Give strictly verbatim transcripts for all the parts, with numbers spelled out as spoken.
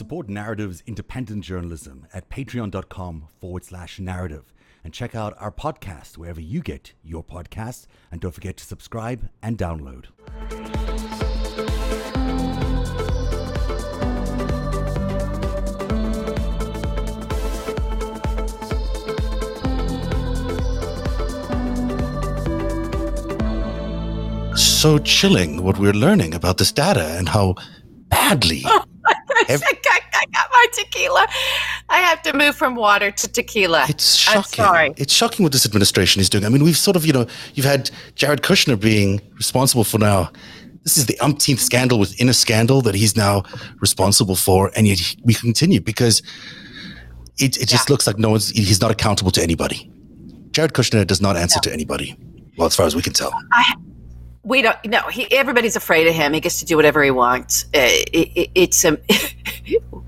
Support Narrative's independent journalism at patreon.com forward slash narrative. And check out our podcast wherever you get your podcasts. And don't forget to subscribe and download. So chilling what we're learning about this data and how badly... Oh, ev- I got my tequila. I have to move from water to tequila. It's shocking. I'm sorry. It's shocking what this administration is doing. I mean, we've sort of, you know, you've had Jared Kushner being responsible for now. This is the umpteenth scandal within a scandal that he's now responsible for. And yet we continue because it, it just yeah. looks like no one's, he's not accountable to anybody. Jared Kushner does not answer no. to anybody. Well, as far as we can tell. I- We don't. No, he, everybody's afraid of him. He gets to do whatever he wants. Uh, it, it, it's um,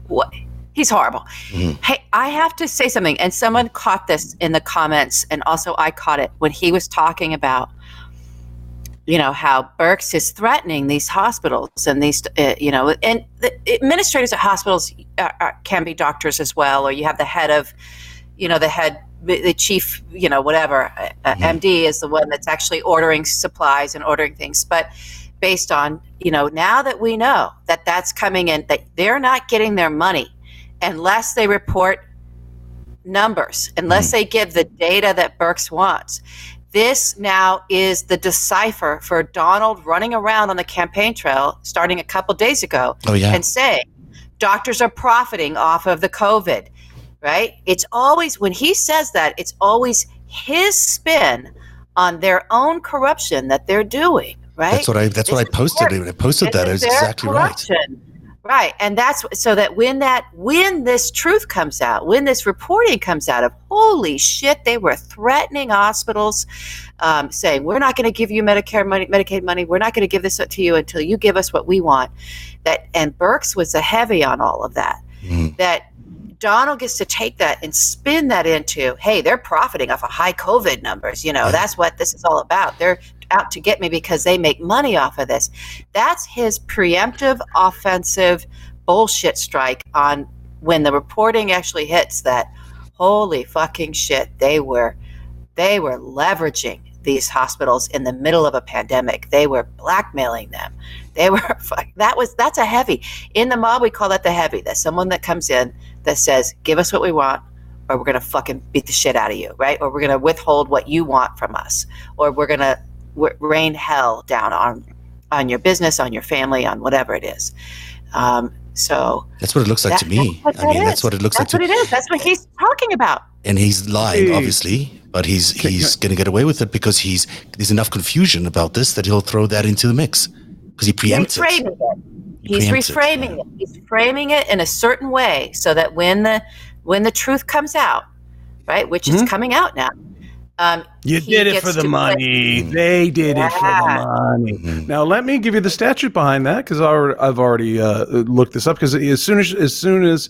what, he's horrible. Mm-hmm. Hey, I have to say something. And someone caught this in the comments, and also I caught it when he was talking about, you know, how Birx is threatening these hospitals and these, uh, you know, and the administrators at hospitals are, are, can be doctors as well, or you have the head of, you know, the head. The chief, you know, whatever, uh, yeah. M D is the one that's actually ordering supplies and ordering things. But based on, you know, now that we know that that's coming in, that they're not getting their money unless they report numbers, unless mm-hmm. they give the data that Birx wants. This now is the decipher for Donald running around on the campaign trail starting a couple days ago oh, yeah. and saying doctors are profiting off of the COVID. Right? It's always, when he says that, it's always his spin on their own corruption that they're doing, right? That's what I, that's what I posted. When I posted that, I was exactly right. Right. And that's so that when that, when this truth comes out, when this reporting comes out of, holy shit, they were threatening hospitals, um, saying, we're not going to give you Medicare money, Medicaid money. We're not going to give this to you until you give us what we want. That, and Birx was a heavy on all of that, mm. that, Donald gets to take that and spin that into, hey, they're profiting off of high COVID numbers. You know, yeah. that's what this is all about. They're out to get me because they make money off of this. That's his preemptive, offensive bullshit strike on when the reporting actually hits that, holy fucking shit, they were, they were leveraging these hospitals in the middle of a pandemic. They were blackmailing them. They were, that was, that's a heavy. In the mob, we call that the heavy. That's someone that comes in that says, give us what we want, or we're going to fucking beat the shit out of you, right? Or we're going to withhold what you want from us, or we're going to w- rain hell down on on your business, on your family, on whatever it is. Um, so that's what it looks like that, to me. I mean, is. that's what it looks that's like. That's what to- it is. That's what he's talking about. And he's lying, Dude. obviously, but he's he's going to get away with it because he's there's enough confusion about this that he'll throw that into the mix because he preempts it. He's reframing it. He's framing it in a certain way so that when the when the truth comes out, right, which mm-hmm. is coming out now. Um, you did it for the money. Play. They did yeah. it for the money. Mm-hmm. Now, let me give you the statute behind that because I've already uh, looked this up because as soon as as soon as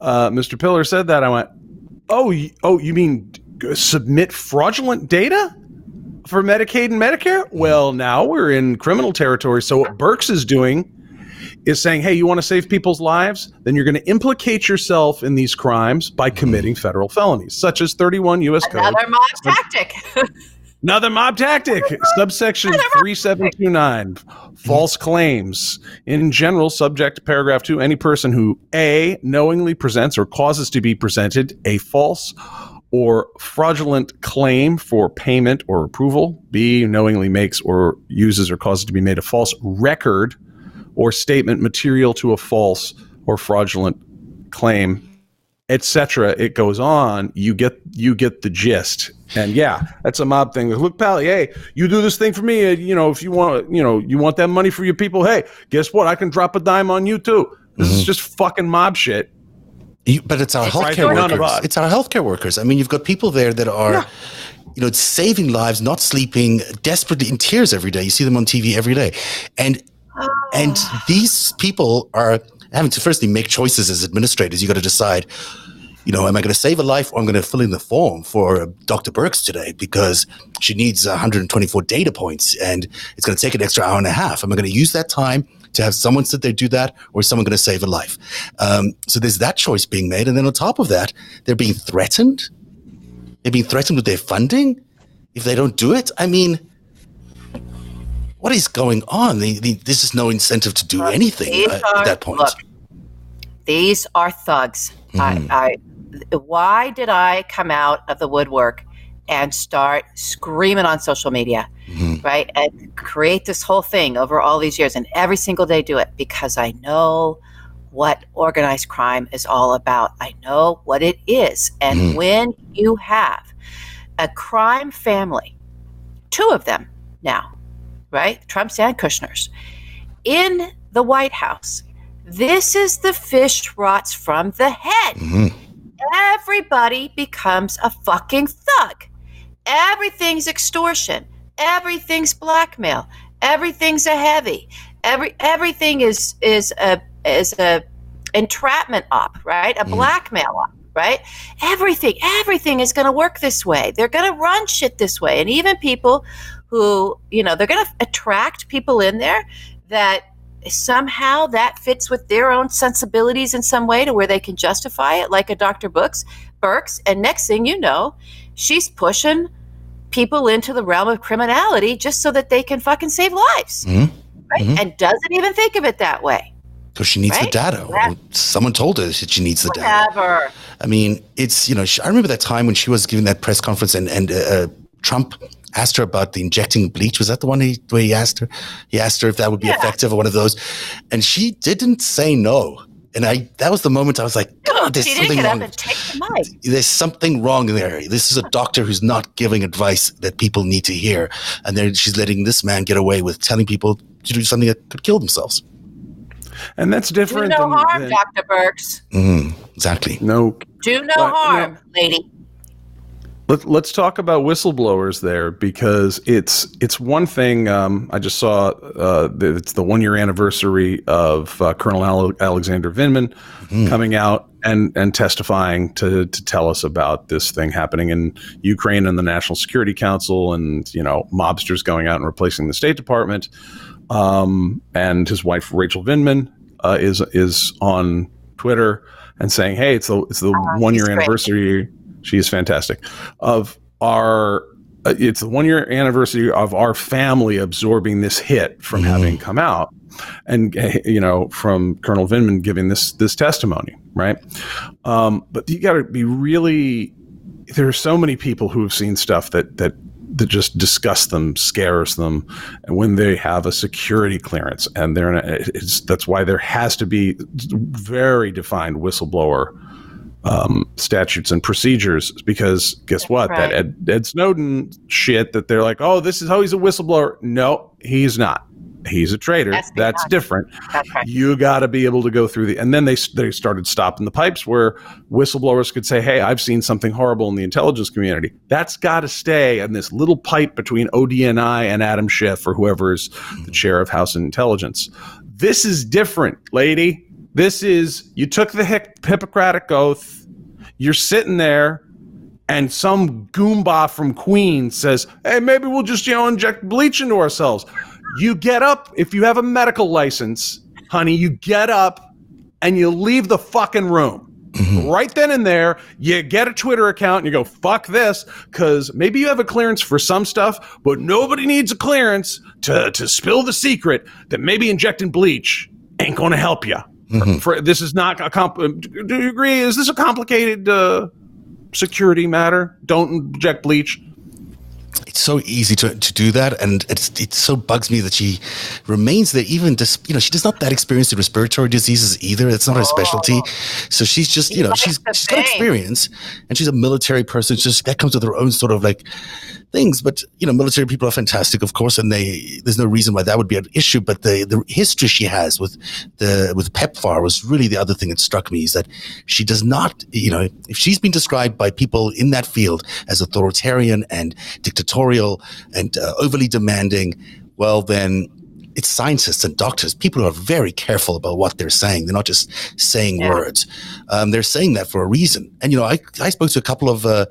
uh, Mister Pillar said that, I went, oh, oh, you mean submit fraudulent data? For Medicaid and Medicare? Mm-hmm. Well, now we're in criminal territory. So what Birx is doing is saying, hey, you want to save people's lives? Then you're going to implicate yourself in these crimes by committing federal felonies, such as thirty-one U S Code. Another mob tactic. Another mob tactic. Subsection thirty-seven twenty-nine, false claims. In general, subject to paragraph two, any person who, A, knowingly presents or causes to be presented a false or fraudulent claim for payment or approval, B, knowingly makes or uses or causes to be made a false record or statement material to a false or fraudulent claim, et cetera. It goes on. You get you get the gist. And yeah, that's a mob thing. Look, Pally, hey, you do this thing for me. And, you know, if you want, you know, you want that money for your people. Hey, guess what? I can drop a dime on you too. This mm-hmm. is just fucking mob shit. You, but it's our it's healthcare right, workers. It's our healthcare workers. I mean, you've got people there that are. Yeah. You know, it's saving lives, not sleeping, desperately in tears every day. You see them on T V every day, and. And these people are having to firstly make choices as administrators. You got to decide, you know, am I going to save a life, or I'm going to fill in the form for Doctor Birx today because she needs one hundred twenty-four data points and it's going to take an extra hour and a half? Am I going to use that time to have someone sit there do that, or is someone going to save a life? Um, so there's that choice being made. And then on top of that, they're being threatened. They're being threatened with their funding if they don't do it. I mean, what is going on? The, the, this is no incentive to do look, anything uh, are, at that point. Look, these are thugs. Mm. I, I, why did I come out of the woodwork and start screaming on social media, mm-hmm. right? And create this whole thing over all these years, and every single day do it? Because I know what organized crime is all about. I know what it is. And mm-hmm. when you have a crime family, two of them now, right? Trump's and Kushner's, in the White House, this is the fish rots from the head. Mm-hmm. Everybody becomes a fucking thug. Everything's extortion. Everything's blackmail. Everything's a heavy. Every everything is is a is a entrapment op, right? A mm. blackmail op, right? Everything, everything is going to work this way. They're going to run shit this way, and even people who, you know, they're going to attract people in there that somehow that fits with their own sensibilities in some way to where they can justify it, like a Doctor Birx, Birx, and next thing you know, she's pushing people into the realm of criminality just so that they can fucking save lives, mm-hmm. right? Mm-hmm. And doesn't even think of it that way. Because she needs right? the data. Or someone told her that she needs the Whatever. data. I mean, it's, you know, I remember that time when she was giving that press conference and, and uh, Trump asked her about the injecting bleach. Was that the one he, where he asked her? He asked her if that would be yeah. effective or one of those. And she didn't say no. And I that was the moment I was like, God, there's she something didn't get wrong. Up and take the mic. There's something wrong there. This is a doctor who's not giving advice that people need to hear. And then she's letting this man get away with telling people to do something that could kill themselves. And that's different. Do no than, harm, than, Doctor Birx. Mm, exactly. No. Do no but, harm, no. lady. Let, let's talk about whistleblowers there, because it's it's one thing. Um, I just saw uh, it's the one year anniversary of uh, Colonel Ale- Alexander Vindman mm. coming out and, and testifying to to tell us about this thing happening in Ukraine and the National Security Council, and, you know, mobsters going out and replacing the State Department. Um, and his wife Rachel Vindman uh, is is on Twitter and saying, "Hey, it's the it's the uh, one year anniversary." Great. She is fantastic. Of our, uh, it's the one year anniversary of our family absorbing this hit from mm. having come out, and, you know, from Colonel Vindman giving this this testimony, right? Um, but you got to be really. There are so many people who have seen stuff that that that just disgusts them, scares them, and when they have a security clearance, and they're in a, it's, that's why there has to be very defined whistleblower Um, statutes and procedures, because guess what? Right. That Ed, Ed Snowden shit that they're like, oh, this is how he's a whistleblower. No, he's not. He's a traitor. That's, That's different. That's right. You got to be able to go through the. And then they they started stopping the pipes where whistleblowers could say, hey, I've seen something horrible in the intelligence community. That's got to stay in this little pipe between O D N I and Adam Schiff, or whoever is mm-hmm. the chair of House Intelligence. This is different, lady. This is, you took the Hipp- Hippocratic Oath, you're sitting there, and some Goomba from Queens says, hey, maybe we'll just, you know, inject bleach into ourselves. You get up, if you have a medical license, honey, you get up and you leave the fucking room. Mm-hmm. Right then and there, you get a Twitter account and you go, fuck this, because maybe you have a clearance for some stuff, but nobody needs a clearance to, to spill the secret that maybe injecting bleach ain't going to help you. Mm-hmm. For, this is not a comp. Do you agree? Is this a complicated uh, security matter? Don't inject bleach. It's so easy to, to do that, and it's it so bugs me that she remains there, even dis, you know, she does not that experienced in respiratory diseases either. That's not oh. her specialty. So she's just she you know she's she's thing. got experience, and she's a military person. It's just that comes with her own sort of like things. But, you know, military people are fantastic, of course, and they there's no reason why that would be an issue. But the the history she has with the with PEPFAR was really the other thing that struck me, is that she does not, you know, if she's been described by people in that field as authoritarian and dictatorial and uh, overly demanding, well then it's scientists and doctors, people who are very careful about what they're saying. They're not just saying yeah. words. Um, they're saying that for a reason. And, you know, I, I spoke to a couple of uh,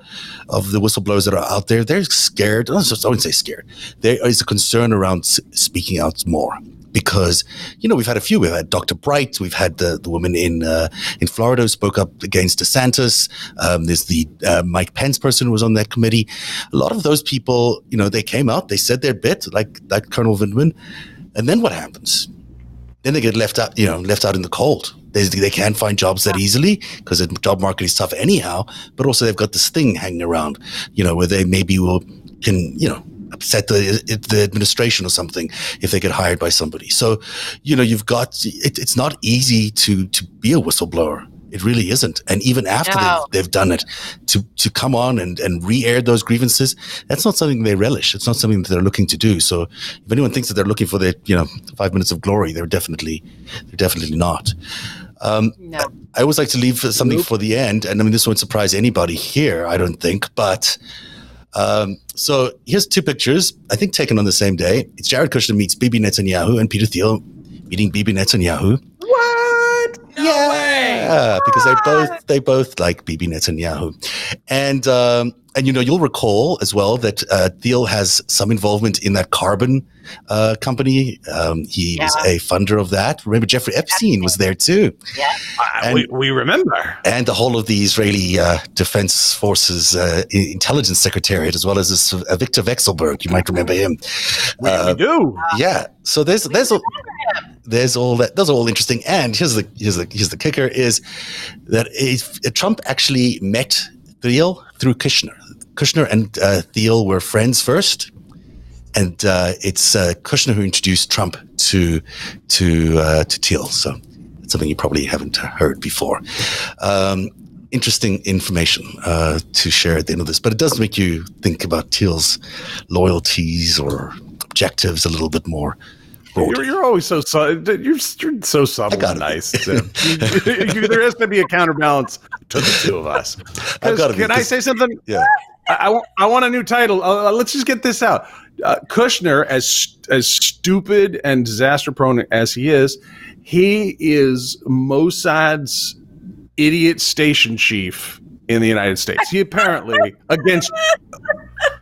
of the whistleblowers that are out there. They're scared. I wouldn't say scared. There is a concern around speaking out more because, you know, we've had a few. We've had Doctor Bright. We've had the, the woman in uh, in Florida who spoke up against DeSantis. Um, there's the uh, Mike Pence person who was on that committee. A lot of those people, you know, they came out. They said their bit, like, like Colonel Vindman. And then what happens? Then they get left out, you know, left out in the cold. They, they can't find jobs that easily because the job market is tough anyhow. But also they've got this thing hanging around, you know, where they maybe will can, you know, upset the the administration or something if they get hired by somebody. So, you know, you've got it, it's not easy to to be a whistleblower. It really isn't. And even after no. they've, they've done it, to, to come on and, and re-air those grievances, that's not something they relish. It's not something that they're looking to do. So if anyone thinks that they're looking for their, you know, five minutes of glory, they're definitely, they're definitely not. Um, no. I, I always like to leave something Oop. for the end. And I mean, this won't surprise anybody here, I don't think, but, um, so here's two pictures, I think taken on the same day. It's Jared Kushner meets Bibi Netanyahu and Peter Thiel meeting Bibi Netanyahu. What? No yeah. way. Yeah, because they both they both like Bibi Netanyahu, and um, and you know you'll recall as well that uh, Thiel has some involvement in that carbon uh, company. Um, he yeah. was a funder of that. Remember, Jeffrey Epstein was there too. Yeah, and, uh, we, we remember. And the whole of the Israeli uh, Defense Forces uh, Intelligence Secretariat, as well as this, uh, Victor Vexelberg. You might remember him. We, uh, we do. Yeah. So there's there's a. There's all that. Those are all interesting. And here's the here's the here's the kicker is that if, if Trump actually met Thiel through Kushner. Kushner and uh, Thiel were friends first, and uh, it's uh, Kushner who introduced Trump to to uh, to Thiel. So that's something you probably haven't heard before. Um, interesting information uh, to share at the end of this, but it does make you think about Thiel's loyalties or objectives a little bit more. You're, you're always so subtle. You're, you're so subtle and nice. So. There has to be a counterbalance to the two of us. Can be, I say something? Yeah. I, I, I want a new title. Uh, let's just get this out. Uh, Kushner, as as stupid and disaster prone as he is, he is Mossad's idiot station chief in the United States. He apparently against.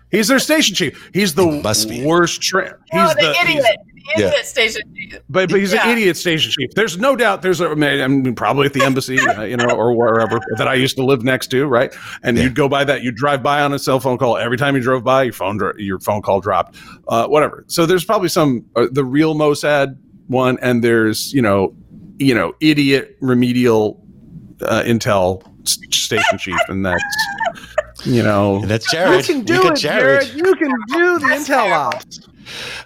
He's their station chief. He's the he worst. Tra- no, he's the, the idiot. He's, Idiot yeah. station chief. But, but he's yeah. an idiot station chief. There's no doubt there's a, I mean, probably at the embassy, you know, or wherever that I used to live next to, right? And yeah. you'd go by that, you'd drive by on a cell phone call. Every time you drove by, your phone your phone call dropped, uh, whatever. So there's probably some, uh, the real Mossad one, and there's, you know, you know, idiot remedial uh, intel station chief, and that's... You know, and that's Jared. You can do it, Jared. Jared. You can do the Intel Ops.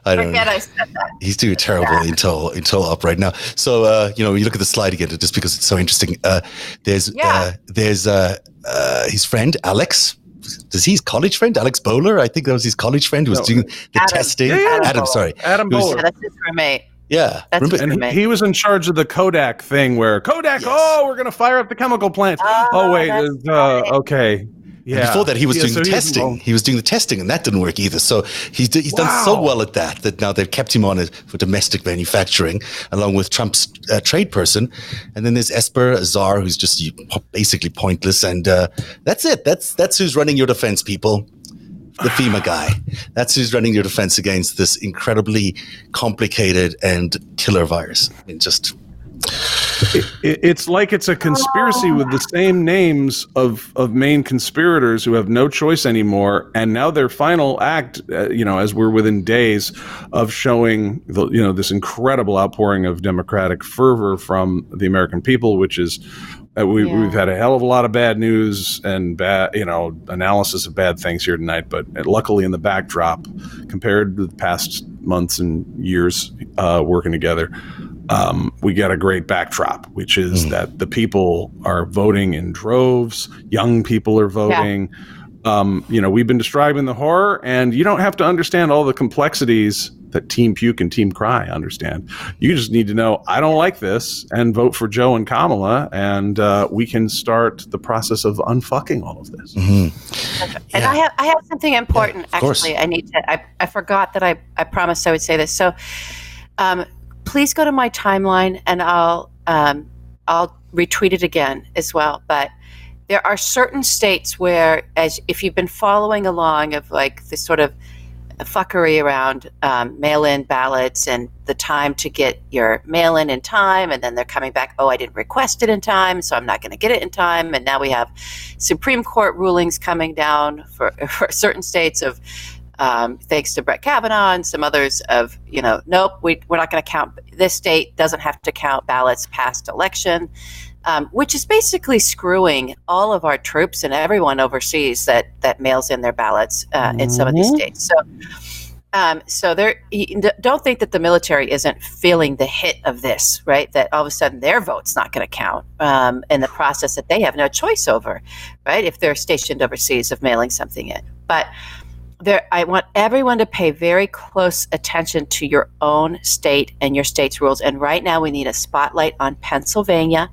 I don't Forget know. I said that. He's doing terrible yeah. Intel Intel Op right now. So uh, you know, you look at the slide again, just because it's so interesting. Uh, there's yeah. uh, there's uh, uh, his friend Alex. Does he his college friend Alex Bowler? I think that was his college friend who was no. doing the Adam. testing. Yeah, yeah. Adam, sorry, Adam Bowler. Yeah, that's his roommate. Yeah, that's remember, and he, he was in charge of the Kodak thing, where Kodak. Yes. Oh, we're gonna fire up the chemical plant. Oh, oh wait, uh, right. okay. Yeah. And before that, he was yeah, doing so the testing. He was doing the testing, and that didn't work either. So he's, he's wow. done so well at that that now they've kept him on it for domestic manufacturing, along with Trump's uh, trade person. And then there's Esper, a czar, who's just basically pointless. And uh, that's it. That's that's who's running your defense, people. The FEMA guy. That's who's running your defense against this incredibly complicated and killer virus. I mean, just... It, it, it's like it's a conspiracy with the same names of, of main conspirators who have no choice anymore, and now their final act, uh, you know, as we're within days of showing, the, you know, this incredible outpouring of democratic fervor from the American people, which is uh, we, yeah. we've had a hell of a lot of bad news and bad, you know, analysis of bad things here tonight, but luckily in the backdrop, compared to the past months and years uh, working together. Um, we got a great backdrop, which is mm. that the people are voting in droves. Young people are voting. Yeah. Um, you know, we've been describing the horror, and you don't have to understand all the complexities that Team Puke and Team Cry understand. You just need to know, I don't like this, and vote for Joe and Kamala, and uh, we can start the process of unfucking all of this. Mm-hmm. Okay. Yeah. And I have I have something important. Yeah, actually, course. I need to. I I forgot that I I promised I would say this. So. Um, please go to my timeline, and I'll um, I'll retweet it again as well. But there are certain states where, as if you've been following along of like this sort of fuckery around um, mail-in ballots and the time to get your mail-in in time, and then they're coming back, oh, I didn't request it in time, so I'm not going to get it in time. And now we have Supreme Court rulings coming down for, for certain states of, um, thanks to Brett Kavanaugh and some others of, you know, nope, we, we're not going to count. This state doesn't have to count ballots past election, um, which is basically screwing all of our troops and everyone overseas that, that mails in their ballots uh, mm-hmm. in some of these states. So, um, so there, don't think that the military isn't feeling the hit of this, right? That all of a sudden their vote's not going to count um, in the process that they have no choice over, right? If they're stationed overseas of mailing something in. But there, I want everyone to pay very close attention to your own state and your state's rules. And right now we need a spotlight on Pennsylvania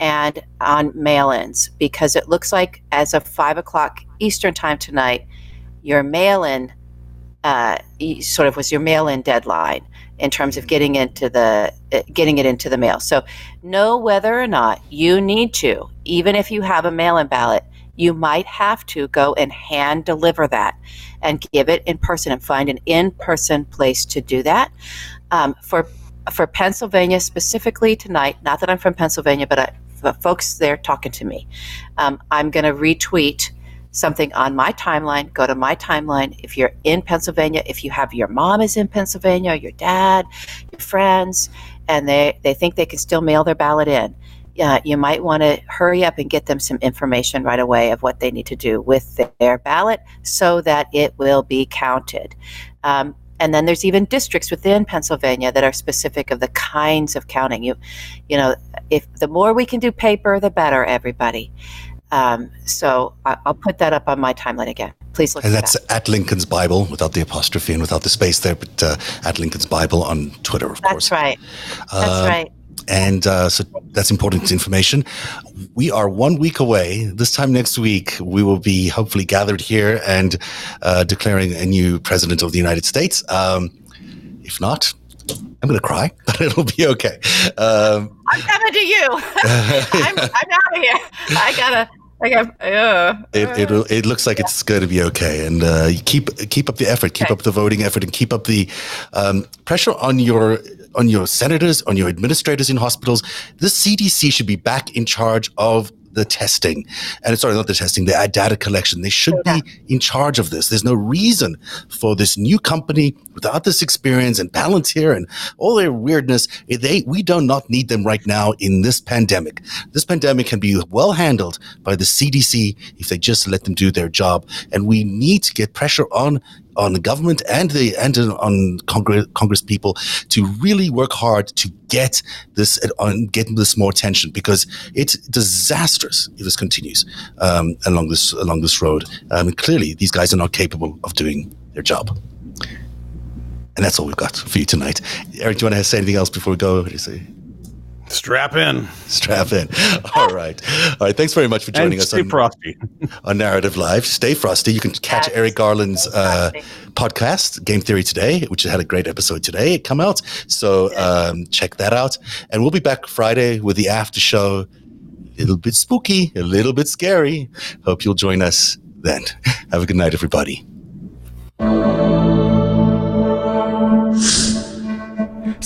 and on mail-ins, because it looks like as of five o'clock Eastern time tonight, your mail-in uh, sort of was your mail-in deadline in terms of getting into the uh, getting it into the mail. So know whether or not you need to, even if you have a mail-in ballot, you might have to go and hand deliver that and give it in person and find an in-person place to do that. Um, for for Pennsylvania specifically tonight, not that I'm from Pennsylvania, but I, the folks there talking to me, um, I'm going to retweet something on my timeline. Go to my timeline. If you're in Pennsylvania, if you have your mom is in Pennsylvania, your dad, your friends, and they, they think they can still mail their ballot in, Uh, you might want to hurry up and get them some information right away of what they need to do with their ballot so that it will be counted. Um, and then there's even districts within Pennsylvania that are specific of the kinds of counting. You, you know, if the more we can do paper, the better, everybody. Um, so I, I'll put that up on my timeline again. Please look. And that's that. At Lincoln's Bible, without the apostrophe and without the space there, but uh, at Lincoln's Bible on Twitter, of that's course. That's right. Uh, that's right. And uh, so that's important information. We are one week away. This time next week, we will be hopefully gathered here and uh, declaring a new president of the United States. Um, if not, I'm going to cry, but it'll be okay. Um, I'm coming to you. I'm, I'm out of here. I gotta. I gotta. Uh, it, it it looks like yeah. It's going to be okay. And uh, keep keep up the effort, keep okay. up the voting effort, and keep up the um, pressure on your. on your senators, on your administrators in hospitals. The C D C should be back in charge of the testing. And sorry, not the testing, the data collection. They should be in charge of this. There's no reason for this new company without this experience and Palantir and all their weirdness. They, we do not need them right now in this pandemic. This pandemic can be well handled by the C D C if they just let them do their job. And we need to get pressure on on the government and the and on Congress, Congress people to really work hard to get this on getting this more attention, because it's disastrous if this continues um, along this along this road. Um, clearly, these guys are not capable of doing their job, and that's all we've got for you tonight. Eric, do you want to say anything else before we go? Strap in. Strap in. All right. All right. Thanks very much for joining and us stay on, frosty. on Narrative Live. Stay frosty. You can catch yes. Eric Garland's uh, podcast, Game Theory Today, which had a great episode today come out. So um, check that out. And we'll be back Friday with the after show. A little bit spooky, a little bit scary. Hope you'll join us then. Have a good night, everybody.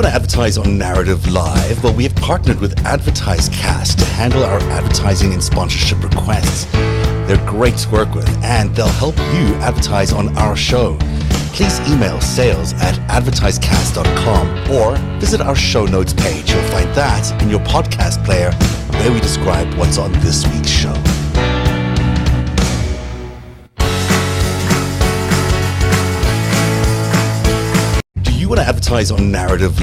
Want to advertise on Narrative Live? Well, we have partnered with AdvertiseCast to handle our advertising and sponsorship requests. They're great to work with, and they'll help you advertise on our show. Please email sales at advertisecast dot com or visit our show notes page. You'll find that in your podcast player where we describe what's on this week's show. Want to advertise on Narrative